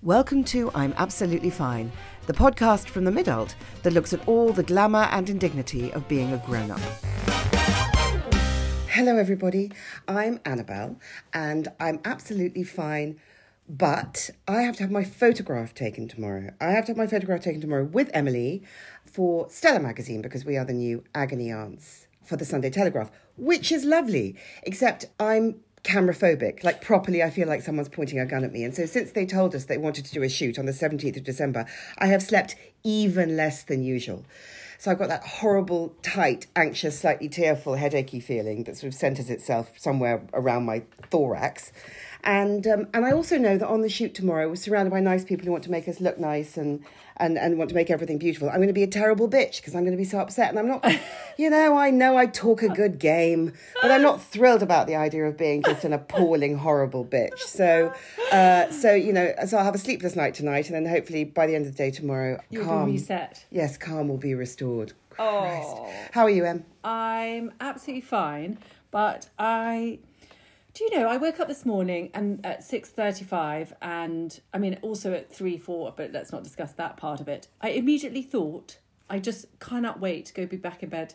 Welcome to I'm Absolutely Fine, the podcast from the Midult that looks at all the glamour and indignity of being a grown-up. Hello everybody, I'm Annabel and I'm absolutely fine, but I have to have my photograph taken tomorrow. I have to have my photograph taken tomorrow with Emily for Stella Magazine because we are the new agony aunts for the Sunday Telegraph, which is lovely, except I'm cameraphobic, like properly I feel like someone's pointing a gun at me. And so since they told us they wanted to do a shoot on the 17th of December, I have slept even less than usual. So I've got that horrible, tight, anxious, slightly tearful, headachy feeling that sort of centres itself somewhere around my thorax. And I also know that on the shoot tomorrow, we're surrounded by nice people who want to make us look nice and want to make everything beautiful. I'm going to be a terrible bitch because I'm going to be so upset. And I'm not, I know I talk a good game, but I'm not thrilled about the idea of being just an appalling, horrible bitch. So I'll have a sleepless night tonight. And then hopefully by the end of the day tomorrow, calm. You'll be reset. Yes, calm will be restored. Christ. Oh. How are you, Em? I'm absolutely fine, but do you know, I woke up this morning and at 6:35 and also at 3:04, but let's not discuss that part of it. I immediately thought, I just cannot wait to be back in bed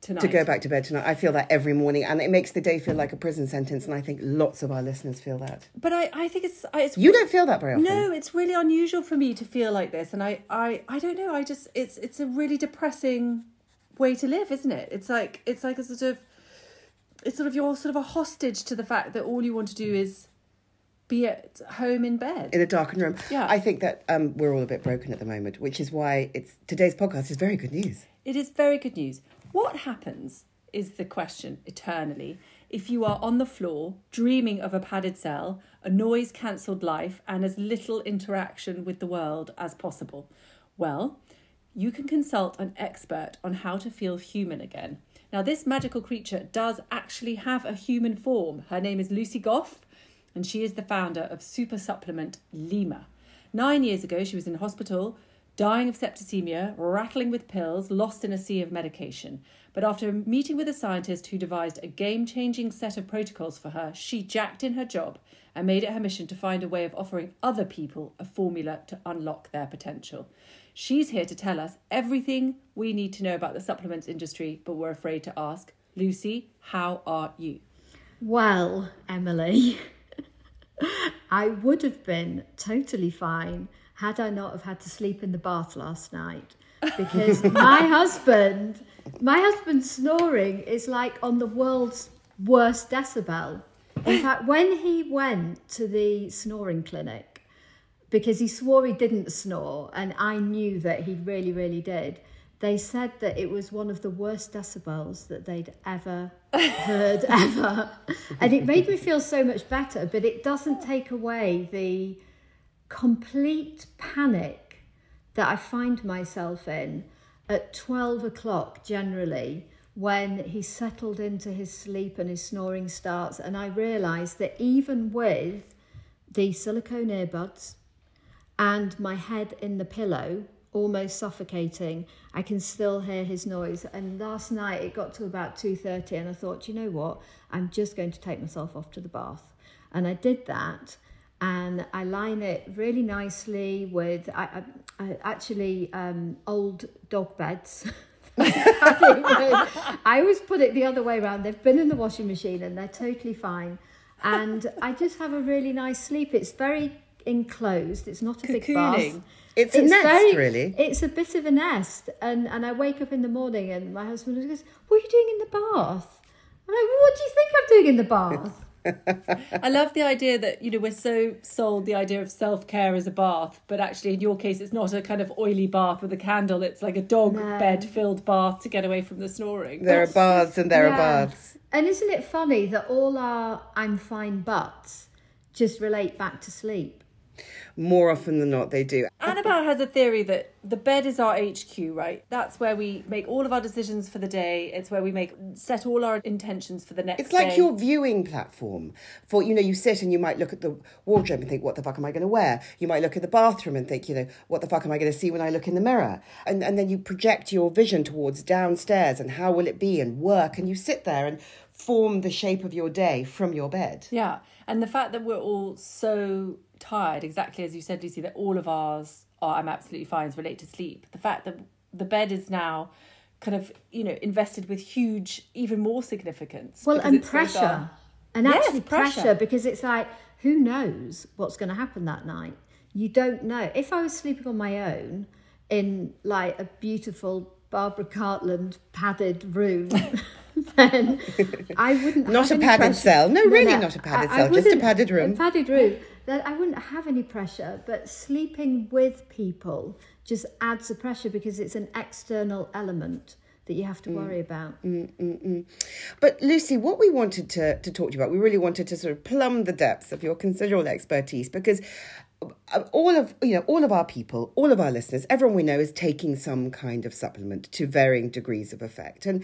tonight. To go back to bed tonight. I feel that every morning and it makes the day feel like a prison sentence, and I think lots of our listeners feel that. But I think it's... You don't feel that very often. No, it's really unusual for me to feel like this, and I don't know, I just... It's a really depressing way to live, isn't it? It's like a sort of... It's sort of you're sort of a hostage to the fact that all you want to do is be at home in bed. In a darkened room. Yeah. I think that we're all a bit broken at the moment, which is why today's podcast is very good news. It is very good news. What happens is the question eternally if you are on the floor dreaming of a padded cell, a noise-cancelled life and as little interaction with the world as possible. Well, you can consult an expert on how to feel human again. Now, this magical creature does actually have a human form. Her name is Lucy Goff, and she is the founder of super supplement LYMA. 9 years ago, she was in hospital, dying of septicemia, rattling with pills, lost in a sea of medication. But after meeting with a scientist who devised a game-changing set of protocols for her, she jacked in her job and made it her mission to find a way of offering other people a formula to unlock their potential. She's here to tell us everything we need to know about the supplements industry, but we're afraid to ask. Lucy, how are you? Well, Emily, I would have been totally fine had I not have had to sleep in the bath last night because my husband's snoring is like on the world's worst decibel. In fact, when he went to the snoring clinic, because he swore he didn't snore, and I knew that he really, really did. They said that it was one of the worst decibels that they'd ever heard, ever. And it made me feel so much better, but it doesn't take away the complete panic that I find myself in at 12 o'clock generally, when he's settled into his sleep and his snoring starts. And I realised that even with the silicone earbuds, and my head in the pillow, almost suffocating, I can still hear his noise. And last night it got to about 2:30 and I thought, you know what? I'm just going to take myself off to the bath. And I did that and I line it really nicely with old dog beds I always put it the other way around. They've been in the washing machine and they're totally fine. And I just have a really nice sleep. It's very enclosed. It's not a cocooning. Big bath. It's a nest, very, really. It's a bit of a nest. And I wake up in the morning and my husband goes, "What are you doing in the bath?" I'm like, "What do you think I'm doing in the bath?" I love the idea that, you know, we're so sold the idea of self-care as a bath, but actually in your case it's not a kind of oily bath with a candle, it's like a dog bed filled bath to get away from the snoring. There are baths and there are baths. And isn't it funny that all our "I'm fine" buts just relate back to sleep? More often than not they do. Annabel has a theory that the bed is our HQ, right? That's where we make all of our decisions for the day. It's where we set all our intentions for the next day. It's like your viewing platform. For, you know, you sit and you might look at the wardrobe and think, what the fuck am I going to wear? You might look at the bathroom and think, you know, what the fuck am I going to see when I look in the mirror? And then you project your vision towards downstairs and how will it be and work. And you sit there and form the shape of your day from your bed. Yeah. And the fact that we're all so tired, exactly as you said, Lucy, that all of ours are "I'm absolutely fine" is related to sleep. The fact that the bed is now kind of, you know, invested with huge, even more significance. Well, and pressure. And actually pressure, because it's like, who knows what's going to happen that night? You don't know. If I was sleeping on my own in like a beautiful Barbara Cartland padded room, then I wouldn't not a padded pressure. Cell. No, really, not a padded cell, just a padded room. A padded room. That I wouldn't have any pressure, but sleeping with people just adds the pressure because it's an external element that you have to worry about. But Lucy, what we wanted to talk to you about, we really wanted to sort of plumb the depths of your considerable expertise, because all of our people, all of our listeners, everyone we know is taking some kind of supplement to varying degrees of effect. And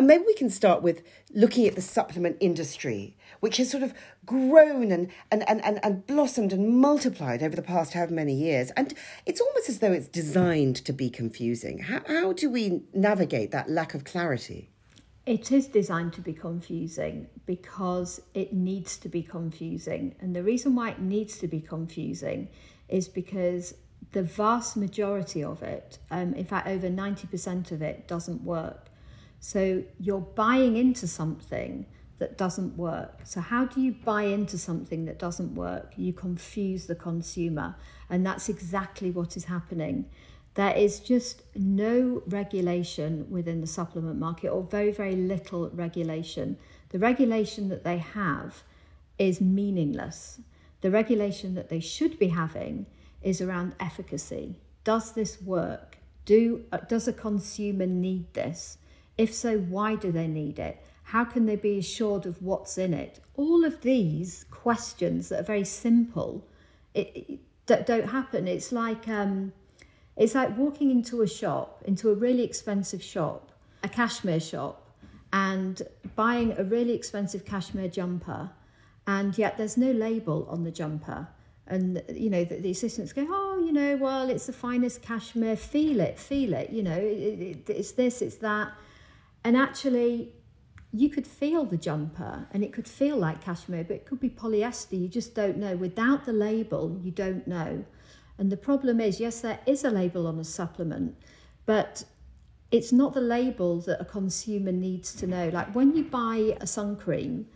maybe we can start with looking at the supplement industry, which has sort of grown and blossomed and multiplied over the past however many years. And it's almost as though it's designed to be confusing. How do we navigate that lack of clarity? It is designed to be confusing because it needs to be confusing. And the reason why it needs to be confusing is because the vast majority of it, in fact, over 90% of it, doesn't work. So you're buying into something that doesn't work. So how do you buy into something that doesn't work? You confuse the consumer. And that's exactly what is happening. There is just no regulation within the supplement market, or very, very little regulation. The regulation that they have is meaningless. The regulation that they should be having is around efficacy. Does this work? Does a consumer need this? If so, why do they need it? How can they be assured of what's in it? All of these questions that are very simple, that don't happen. It's like walking into a shop, into a really expensive shop, a cashmere shop, and buying a really expensive cashmere jumper, and yet there's no label on the jumper. And, you know, the assistants go, "Oh, you know, well, it's the finest cashmere, feel it, you know, it's this, it's that." And actually, you could feel the jumper, and it could feel like cashmere, but it could be polyester, you just don't know. Without the label, you don't know. And the problem is, yes, there is a label on a supplement, but it's not the label that a consumer needs to know. Like when you buy a sun cream,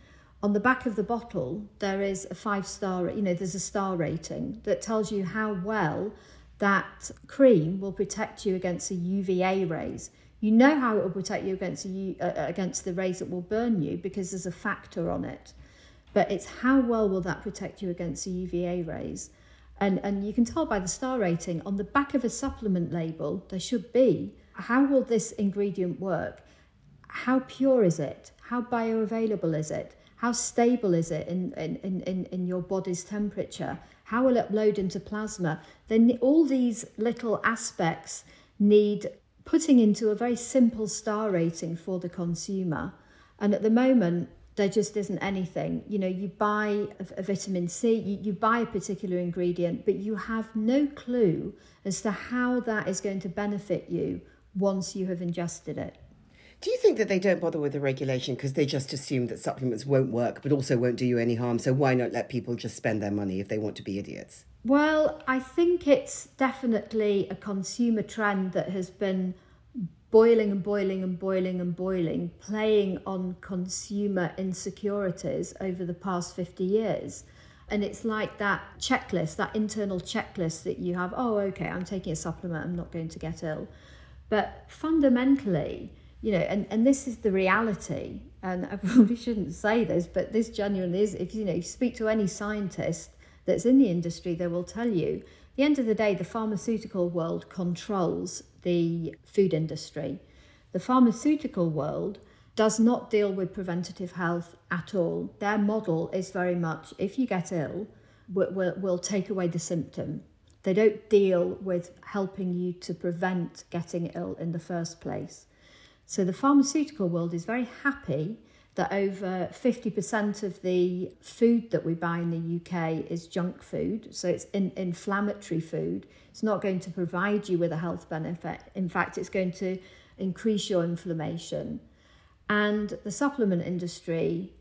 on the back of the bottle, there is a 5-star, you know, there's a star rating that tells you how well that cream will protect you against the UVA rays. You know how it will protect you against the rays that will burn you because there's a factor on it. But it's how well will that protect you against the UVA rays? And you can tell by the star rating. On the back of a supplement label, there should be, how will this ingredient work? How pure is it? How bioavailable is it? How stable is it in your body's temperature? How will it load into plasma? Then all these little aspects need putting into a very simple star rating for the consumer. And at the moment, there just isn't anything. You know, you buy a vitamin C, you buy a particular ingredient, but you have no clue as to how that is going to benefit you once you have ingested it. Do you think that they don't bother with the regulation because they just assume that supplements won't work but also won't do you any harm, so why not let people just spend their money if they want to be idiots? Well, I think it's definitely a consumer trend that has been boiling and boiling and boiling and boiling, playing on consumer insecurities over the past 50 years. And it's like that checklist, that internal checklist that you have, oh, okay, I'm taking a supplement, I'm not going to get ill. But fundamentally, you know, and this is the reality, and I probably shouldn't say this, but this genuinely is, if you know, if you speak to any scientist that's in the industry, they will tell you, at the end of the day, the pharmaceutical world controls the food industry. The pharmaceutical world does not deal with preventative health at all. Their model is very much, if you get ill, we'll take away the symptom. They don't deal with helping you to prevent getting ill in the first place. So the pharmaceutical world is very happy that over 50% of the food that we buy in the UK is junk food. So it's inflammatory food. It's not going to provide you with a health benefit. In fact, it's going to increase your inflammation. And the supplement industry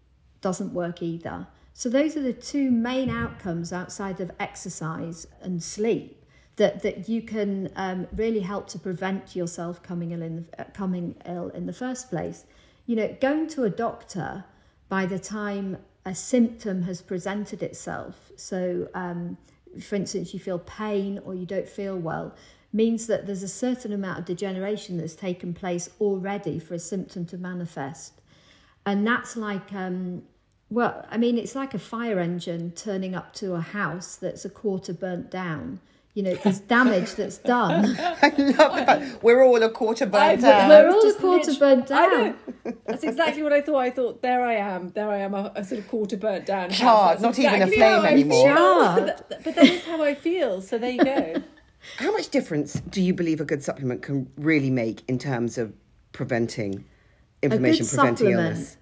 doesn't work either. So those are the two main outcomes outside of exercise and sleep that you can really help to prevent yourself coming ill in the first place. You know, going to a doctor by the time a symptom has presented itself, so for instance, you feel pain or you don't feel well, means that there's a certain amount of degeneration that's taken place already for a symptom to manifest. And that's like, it's like a fire engine turning up to a house that's a quarter burnt down. You know, there's damage that's done. I love the fact we're all a quarter burnt down. We're all a quarter burnt down. That's exactly what I thought. I thought, there I am, a sort of quarter burnt down. Charred, not exactly even a flame anymore. Charred. But that is how I feel, so there you go. How much difference do you believe a good supplement can really make in terms of preventing inflammation, preventing illness?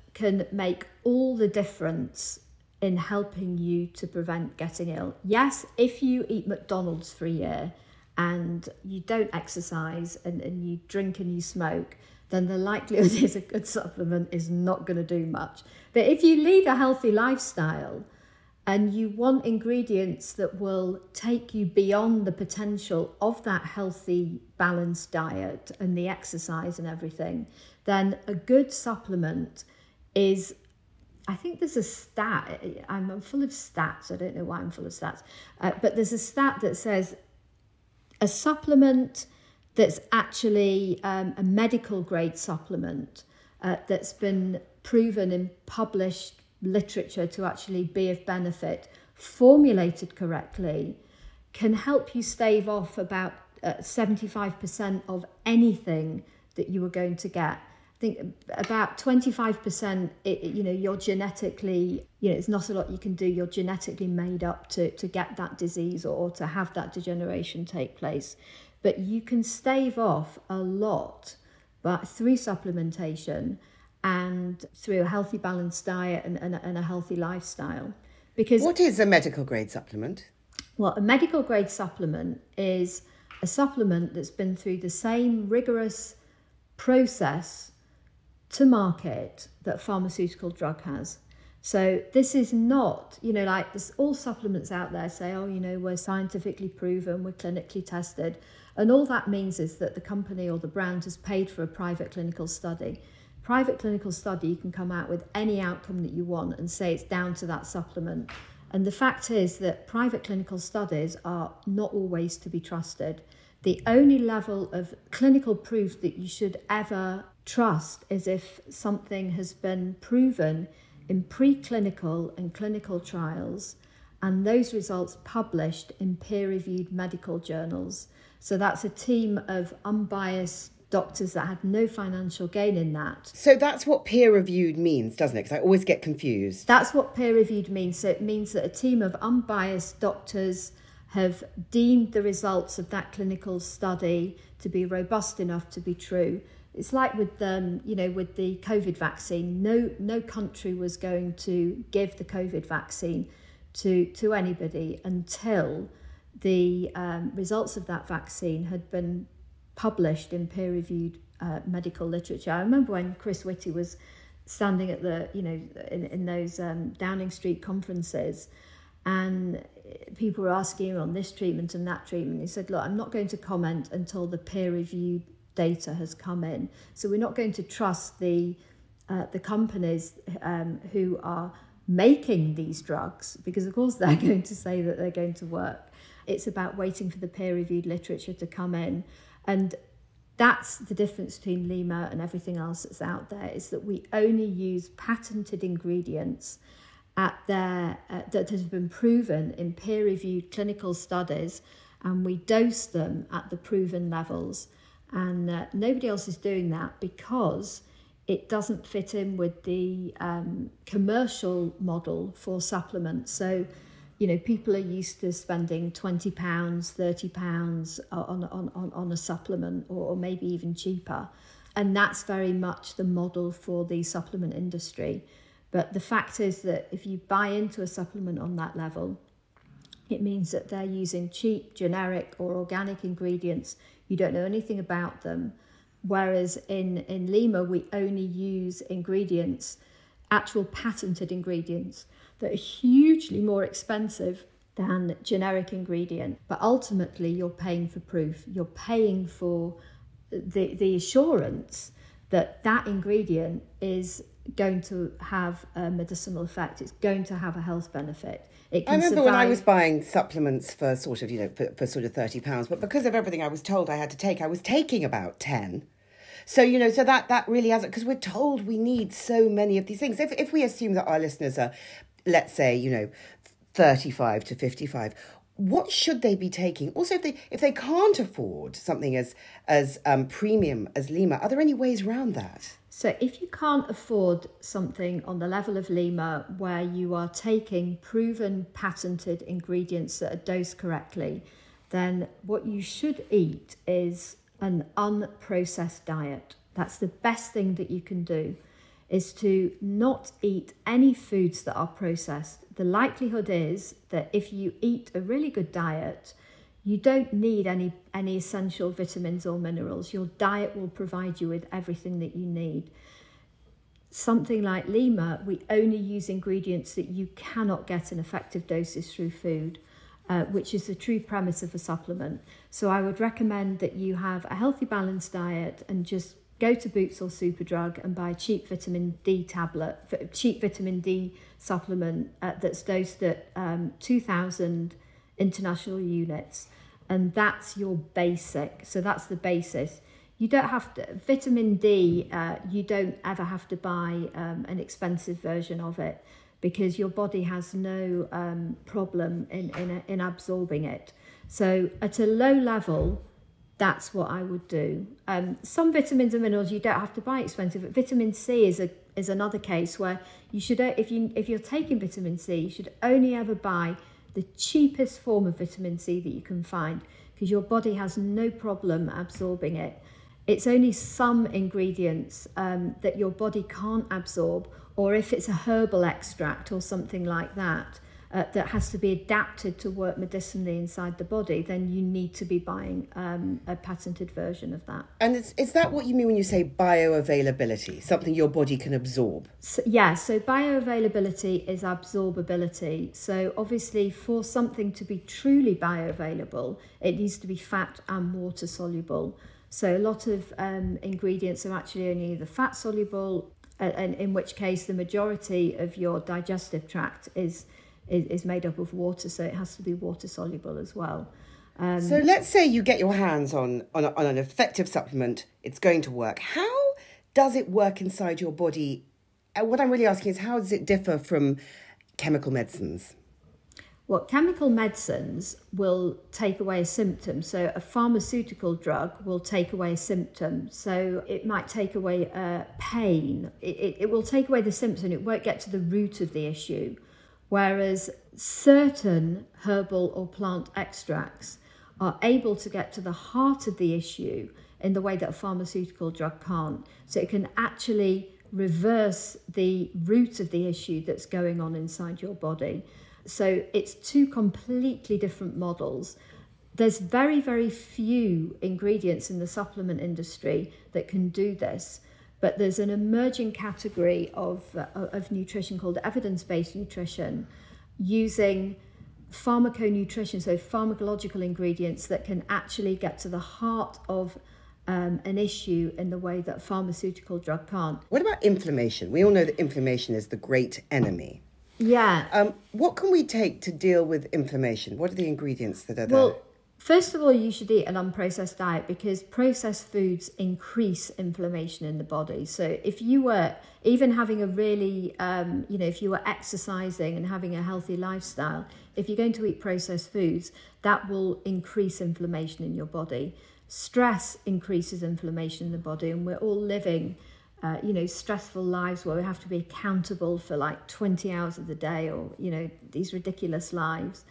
A good supplement can make all the difference in helping you to prevent getting ill. Yes, if you eat McDonald's for a year and you don't exercise and you drink and you smoke, then the likelihood is a good supplement is not going to do much. But if you lead a healthy lifestyle and you want ingredients that will take you beyond the potential of that healthy, balanced diet and the exercise and everything, then a good supplement is, I think there's a stat, I'm full of stats, I don't know why I'm full of stats, but there's a stat that says a supplement that's actually a medical grade supplement that's been proven in published literature to actually be of benefit, formulated correctly, can help you stave off about 75% of anything that you were going to get. I think about 25%, you're genetically, it's not a lot you can do. You're genetically made up to get that disease or to have that degeneration take place. But you can stave off a lot, but through supplementation and through a healthy, balanced diet and a healthy lifestyle. Because what is a medical grade supplement? Well, a medical grade supplement is a supplement that's been through the same rigorous process to market that pharmaceutical drug has. So this is not, all supplements out there say, we're scientifically proven, we're clinically tested. And all that means is that the company or the brand has paid for a private clinical study. Private clinical study, you can come out with any outcome that you want and say it's down to that supplement. And the fact is that private clinical studies are not always to be trusted. The only level of clinical proof that you should ever trust is if something has been proven in preclinical and clinical trials and those results published in peer-reviewed medical journals. So that's a team of unbiased doctors that had no financial gain in that. So that's what peer-reviewed means, doesn't it? Because I always get confused. That's what peer-reviewed means. So it means that a team of unbiased doctors have deemed the results of that clinical study to be robust enough to be true. It's like with the COVID vaccine. No country was going to give the COVID vaccine to anybody until the results of that vaccine had been published in peer-reviewed medical literature. I remember when Chris Whitty was standing at the in those Downing Street conferences, and people were asking him on this treatment and that treatment. He said, look, I'm not going to comment until the peer-reviewed data has come in. So we're not going to trust the companies who are making these drugs, because of course they're going to say that they're going to work. It's about waiting for the peer-reviewed literature to come in. And that's the difference between LYMA and everything else that's out there, is that we only use patented ingredients that have been proven in peer-reviewed clinical studies, and we dose them at the proven levels. And nobody else is doing that because it doesn't fit in with the commercial model for supplements. So, you know, people are used to spending £20, £30 on a supplement, or maybe even cheaper. And that's very much the model for the supplement industry. But the fact is that if you buy into a supplement on that level, it means that they're using cheap, generic or organic ingredients. You don't know anything about them. Whereas in LYMA, we only use ingredients, actual patented ingredients, that are hugely more expensive than generic ingredients. But ultimately, you're paying for proof. You're paying for the assurance that that ingredient is going to have a medicinal effect. It's going to have a health benefit. It can I remember survive. When I was buying supplements for sort of £30, but because of everything I was told I had to take, I was taking about 10. So, you know, so that really hasn't, because we're told we need so many of these things. If we assume that our listeners are, let's say, you know, 35 to 55, what should they be taking? Also, if they can't afford something as premium as LYMA, are there any ways around that? So if you can't afford something on the level of LYMA, where you are taking proven patented ingredients that are dosed correctly, then what you should eat is an unprocessed diet. That's the best thing that you can do, is to not eat any foods that are processed. The likelihood is that if you eat a really good diet, you don't need any essential vitamins or minerals. Your diet will provide you with everything that you need. Something like LYMA, we only use ingredients that you cannot get in effective doses through food, which is the true premise of a supplement. So I would recommend that you have a healthy, balanced diet and just go to Boots or Superdrug and buy a cheap vitamin D tablet, cheap vitamin D supplement that's dosed at 2,000 international units, and that's your basic. So that's the basis. You don't have to vitamin D, you don't ever have to buy an expensive version of it, because your body has no problem in absorbing it. So at a low level, that's what I would do. Some vitamins and minerals you don't have to buy expensive, but vitamin C is another case where you should, if you're taking vitamin C, you should only ever buy the cheapest form of vitamin C that you can find, because your body has no problem absorbing it. It's only some ingredients that your body can't absorb, or if it's a herbal extract or something like that, that has to be adapted to work medicinally inside the body, then you need to be buying a patented version of that. And is that what you mean when you say bioavailability, something your body can absorb? So bioavailability is absorbability. So obviously for something to be truly bioavailable, it needs to be fat and water soluble. So a lot of ingredients are actually only the fat soluble, and in which case the majority of your digestive tract is made up of water, so it has to be water soluble as well. So let's say you get your hands on an effective supplement, it's going to work. How does it work inside your body? And what I'm really asking is, how does it differ from chemical medicines? Well, chemical medicines will take away a symptom. So a pharmaceutical drug will take away a symptom. So it might take away pain. It will take away the symptom. It won't get to the root of the issue. Whereas certain herbal or plant extracts are able to get to the heart of the issue in the way that a pharmaceutical drug can't. So it can actually reverse the root of the issue that's going on inside your body. So it's two completely different models. There's very, very few ingredients in the supplement industry that can do this. But there's an emerging category of nutrition called evidence-based nutrition, using pharmaconutrition, so pharmacological ingredients that can actually get to the heart of an issue in the way that pharmaceutical drug can't. What about inflammation? We all know that inflammation is the great enemy. Yeah. What can we take to deal with inflammation? What are the ingredients that are there? Well, first of all, you should eat an unprocessed diet because processed foods increase inflammation in the body. So if you were even having a really, if you were exercising and having a healthy lifestyle, if you're going to eat processed foods, that will increase inflammation in your body. Stress increases inflammation in the body, and we're all living, stressful lives where we have to be accountable for like 20 hours of the day or, these ridiculous lives.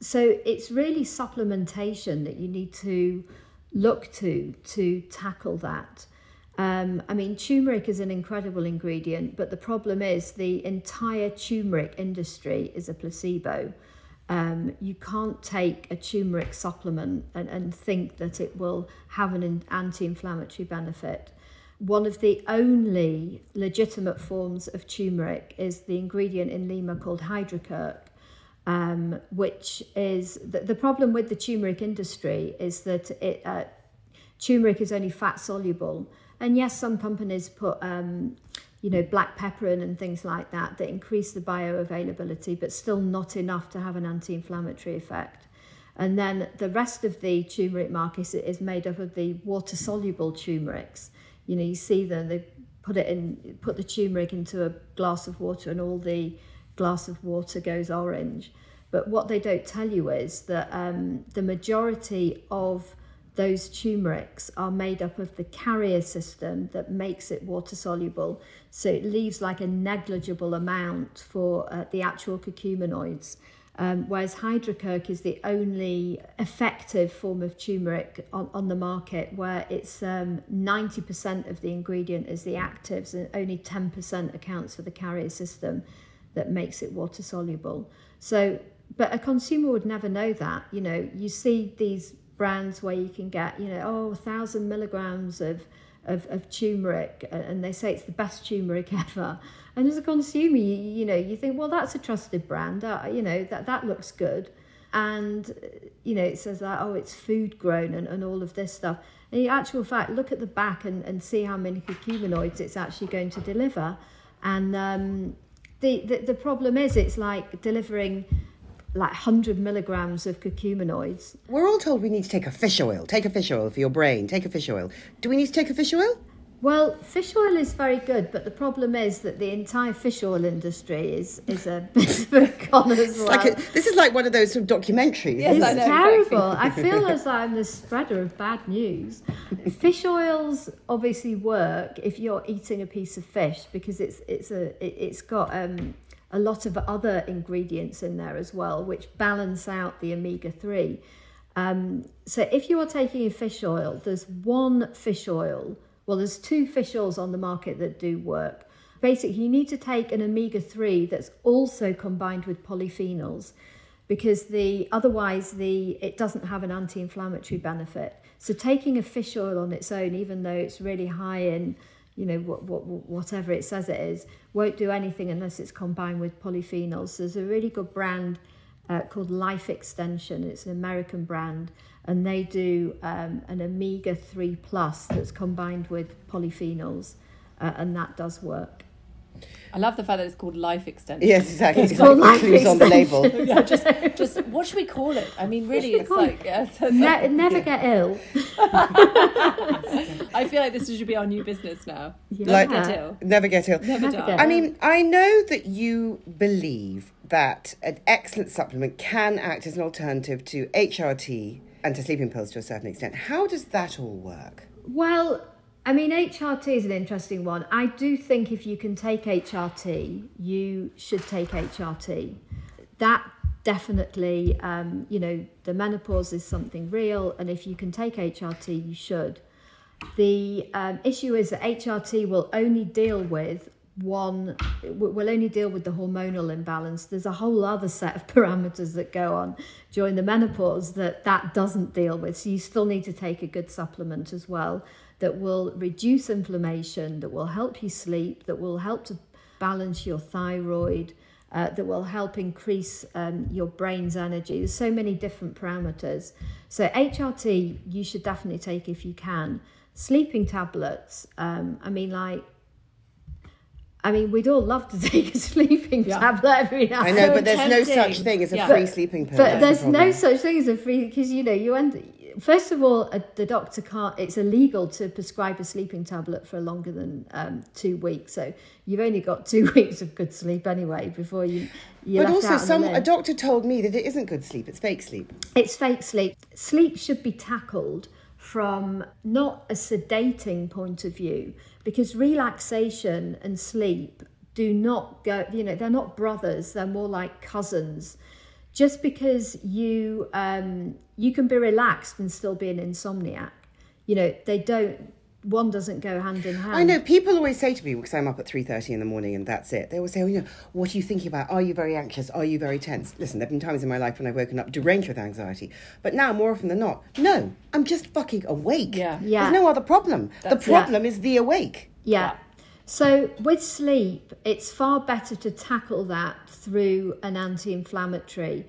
So it's really supplementation that you need to look to tackle that. Turmeric is an incredible ingredient, but the problem is the entire turmeric industry is a placebo. You can't take a turmeric supplement and think that it will have an anti-inflammatory benefit. One of the only legitimate forms of turmeric is the ingredient in LYMA called hydrocurc, which is the problem with the turmeric industry is that turmeric is only fat soluble. And yes, some companies put, black pepper in and things like that increase the bioavailability, but still not enough to have an anti-inflammatory effect. And then the rest of the turmeric market is made up of the water-soluble turmerics. You see them, they put the turmeric into a glass of water and all the glass of water goes orange. But what they don't tell you is that the majority of those turmerics are made up of the carrier system that makes it water soluble. So it leaves like a negligible amount for the actual curcuminoids. Whereas hydrocurc is the only effective form of turmeric on the market where it's 90% of the ingredient is the actives and only 10% accounts for the carrier system that makes it water soluble. So, but a consumer would never know that. You see these brands where you can get, 1,000 milligrams of turmeric, and they say it's the best turmeric ever. And as a consumer, you think, well, that's a trusted brand. That looks good. And, it says that, it's food grown and all of this stuff. And in actual fact, look at the back and see how many curcuminoids it's actually going to deliver. And the problem is it's like delivering like 100 milligrams of curcuminoids. We're all told we need to take a fish oil. Take a fish oil for your brain. Take a fish oil. Do we need to take a fish oil? Well, fish oil is very good, but the problem is that the entire fish oil industry is a bit of a con as well. This is like one of those sort of documentaries. Yes, it's terrible. Exactly. I feel as though I'm the spreader of bad news. Fish oils obviously work if you're eating a piece of fish because it's got a lot of other ingredients in there as well, which balance out the omega-3. So if you are taking a fish oil, there's two fish oils on the market that do work. Basically, you need to take an omega-3 that's also combined with polyphenols because otherwise it doesn't have an anti-inflammatory benefit. So taking a fish oil on its own, even though it's really high in whatever it says it is, won't do anything unless it's combined with polyphenols. So there's a really good brand called Life Extension. It's an American brand, and they do an omega-3 plus that's combined with polyphenols, and that does work. I love the fact that it's called Life Extension. Yes, exactly. It's called Life Extension. On the label. Yeah, just what should we call it? I mean, really, it's like... never get ill. I feel like this should be our new business now. Yeah. Get ill. Never get ill. Never die. I mean, I know that you believe that an excellent supplement can act as an alternative to HRT and to sleeping pills to a certain extent. How does that all work? Well... I mean, HRT is an interesting one. I do think if you can take HRT, you should take HRT. That definitely, the menopause is something real. And if you can take HRT, you should. The issue is that HRT will only deal with the hormonal imbalance. There's a whole other set of parameters that go on during the menopause that doesn't deal with. So you still need to take a good supplement as well that will reduce inflammation, that will help you sleep, that will help to balance your thyroid, that will help increase your brain's energy. There's so many different parameters. So HRT, you should definitely take if you can. Sleeping tablets, we'd all love to take a sleeping tablet every night. I know, but there's no such thing as a free sleeping pill. But there's no such thing as a free, because, you know, you end, first of all, the doctor can't, it's illegal to prescribe a sleeping tablet for longer than 2 weeks. So you've only got 2 weeks of good sleep anyway before you're left out. But also, a doctor told me that it isn't good sleep, it's fake sleep. It's fake sleep. Sleep should be tackled from not a sedating point of view, because relaxation and sleep do not go, you know, they're not brothers, they're more like cousins. Just because you you can be relaxed and still be an insomniac, you know, they don't, one doesn't go hand in hand. I know, people always say to me, because I'm up at 3:30 in the morning and that's it, they always say, oh, you know, what are you thinking about? Are you very anxious? Are you very tense? Listen, there have been times in my life when I've woken up deranged with anxiety, but now more often than not, no, I'm just fucking awake. There's no other problem. The problem is the awake. So with sleep, it's far better to tackle that through an anti-inflammatory.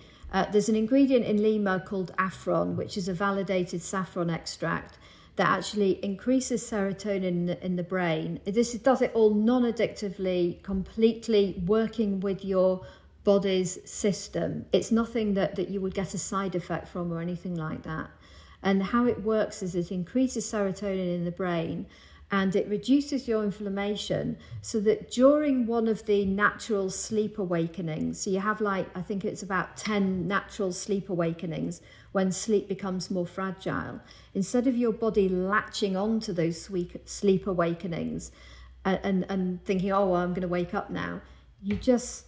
There's an ingredient in LYMA called Afron, which is a validated saffron extract that actually increases serotonin in the brain. This does it all non-addictively, completely working with your body's system. It's nothing that you would get a side effect from or anything like that. And how it works is it increases serotonin in the brain and it reduces your inflammation, so that during one of the natural sleep awakenings, so you have I think it's about 10 natural sleep awakenings when sleep becomes more fragile, instead of your body latching onto those sleep awakenings and thinking, oh, well, I'm going to wake up now, you just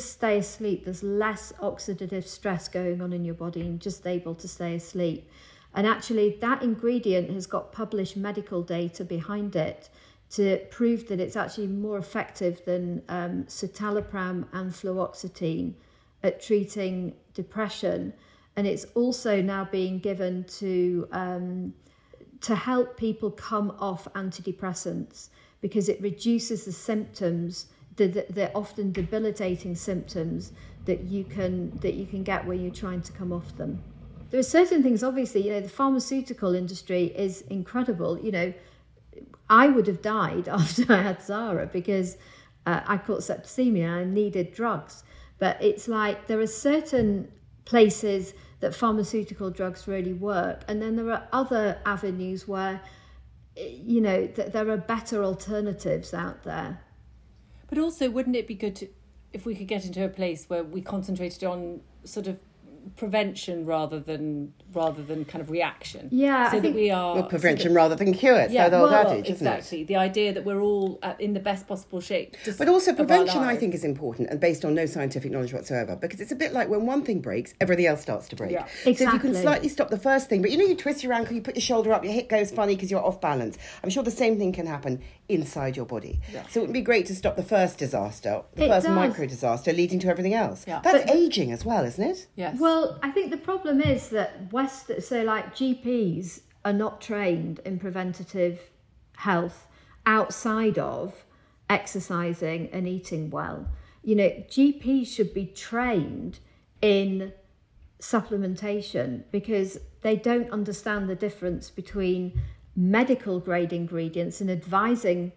stay asleep. There's less oxidative stress going on in your body and just able to stay asleep. And actually, that ingredient has got published medical data behind it to prove that it's actually more effective than citalopram and fluoxetine at treating depression. And it's also now being given to help people come off antidepressants, because it reduces the symptoms, the often debilitating symptoms that you can get when you're trying to come off them. There are certain things, obviously, you know, the pharmaceutical industry is incredible. You know, I would have died after I had Zara because I caught septicemia and I needed drugs. But it's like there are certain places that pharmaceutical drugs really work. And then there are other avenues where, you know, there are better alternatives out there. But also, wouldn't it be good if we could get into a place where we concentrated on sort of prevention rather than kind of reaction, rather than cure. It's that old adage, isn't it? Exactly, the idea that we're all in the best possible shape. But also prevention, I think, is important and based on no scientific knowledge whatsoever, because it's a bit like when one thing breaks, everything else starts to break. Yeah. Exactly. So if you can slightly stop the first thing, but you know, you twist your ankle, you put your shoulder up, your hip goes funny because you're off balance. I'm sure the same thing can happen inside your body. Yeah. So it would be great to stop the first disaster, micro disaster leading to everything else. Yeah. That's ageing as well, isn't it? Yes. Well, I think the problem is that GPs are not trained in preventative health outside of exercising and eating well. You know, GPs should be trained in supplementation, because they don't understand the difference between medical grade ingredients and advising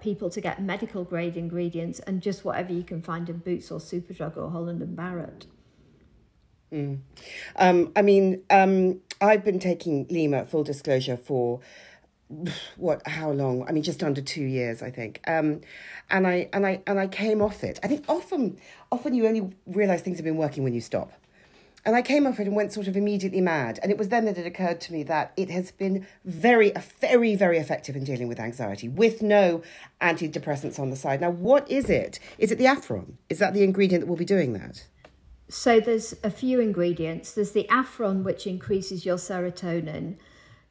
people to get medical grade ingredients and just whatever you can find in Boots or Superdrug or Holland and Barrett. Mm. I've been taking LYMA, full disclosure, for how long? I mean, just under 2 years, I think. And I came off it. I think often you only realise things have been working when you stop. And I came off it and went sort of immediately mad. And it was then that it occurred to me that it has been very, very, very effective in dealing with anxiety, with no antidepressants on the side. Now, what is it? Is it the Afron? Is that the ingredient that will be doing that? So there's a few ingredients. There's the Afron, which increases your serotonin.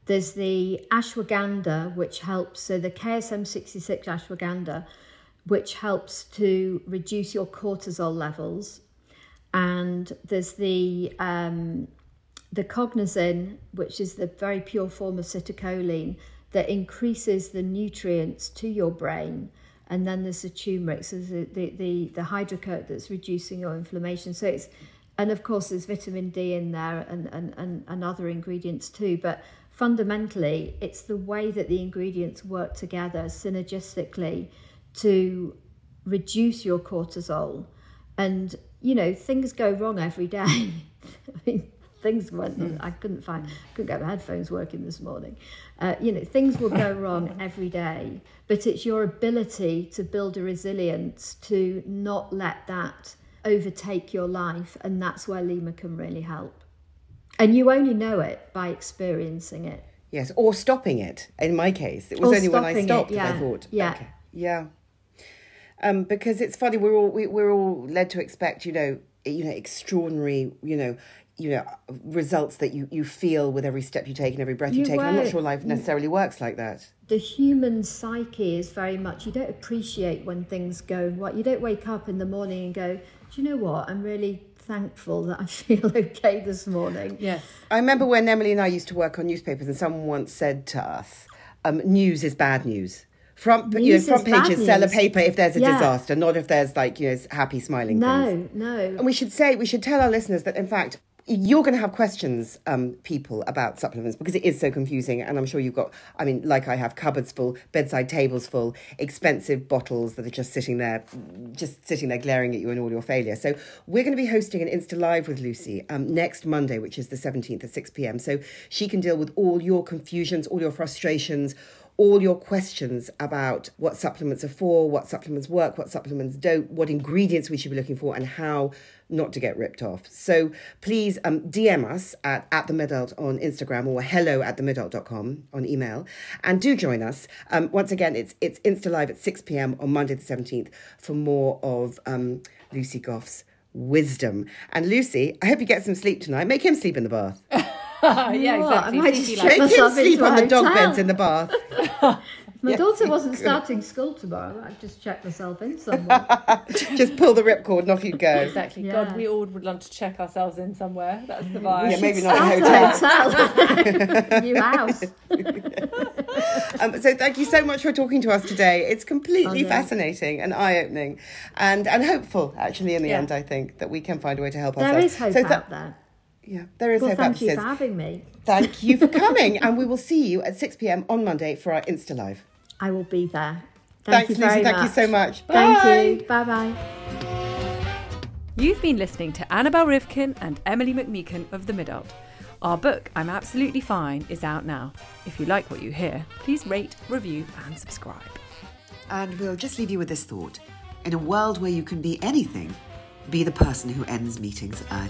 There's the ashwagandha, which helps. So the KSM-66 ashwagandha, which helps to reduce your cortisol levels. And there's the cognizin, which is the very pure form of citicoline that increases the nutrients to your brain. And then there's the turmeric, so the hydrocurc that's reducing your inflammation. So it's, and of course there's vitamin D in there and other ingredients too. But fundamentally, it's the way that the ingredients work together synergistically to reduce your cortisol. And, you know, things go wrong every day. I mean, things went, I couldn't get my headphones working this morning. You know, things will go wrong every day, but it's your ability to build a resilience to not let that overtake your life. And that's where LYMA can really help. And you only know it by experiencing it. Yes, or stopping it. In my case, it was only when I stopped that I thought, okay, because it's funny, we're all led to expect, you know, extraordinary, you know, results that you feel with every step you take and every breath you take. And I'm not sure life necessarily works like that. The human psyche is very much, you don't appreciate when things go right. You don't wake up in the morning and go, do you know what? I'm really thankful that I feel okay this morning. Yes. I remember when Emily and I used to work on newspapers, and someone once said to us, news is bad news. Front pages sell a paper if there's a disaster, not if there's happy smiling things. No. And we should tell our listeners that in fact you're going to have questions, people, about supplements, because it is so confusing. And I'm sure you've got, I mean, like I have, cupboards full, bedside tables full, expensive bottles that are just sitting there glaring at you in all your failure. So we're going to be hosting an Insta Live with Lucy next Monday, which is the 17th at 6 p.m. So she can deal with all your confusions, all your frustrations, all your questions about what supplements are for, what supplements work, what supplements don't, what ingredients we should be looking for, and how not to get ripped off. So please DM us at the Midult on Instagram, or hello@themidult.com on email. And do join us. Once again, it's Insta Live at 6 p.m. on Monday the 17th for more of Lucy Goff's wisdom. And Lucy, I hope you get some sleep tonight. Make him sleep in the bath. Exactly. I might sleep on the dog beds in the bath. My daughter wasn't starting school tomorrow. I'd just check myself in somewhere. Just pull the ripcord and off you go. Exactly. Yeah. God, we all would love to check ourselves in somewhere. That's the vibe. Yeah, maybe not in a hotel. New house. So thank you so much for talking to us today. It's completely fascinating and eye-opening, and hopeful, actually, in the end, I think, that we can find a way to help ourselves. There is hope out there. Yeah, there is hope. Thank you for having me. Thank you for coming. And we will see you at 6 p.m. on Monday for our Insta Live. I will be there. Thanks, Lucy. Thank you so much. Bye. Thank you. Bye-bye. You've been listening to Annabel Rivkin and Emily McMeekin of The Midult. Our book, I'm Absolutely Fine, is out now. If you like what you hear, please rate, review and subscribe. And we'll just leave you with this thought. In a world where you can be anything, be the person who ends meetings early.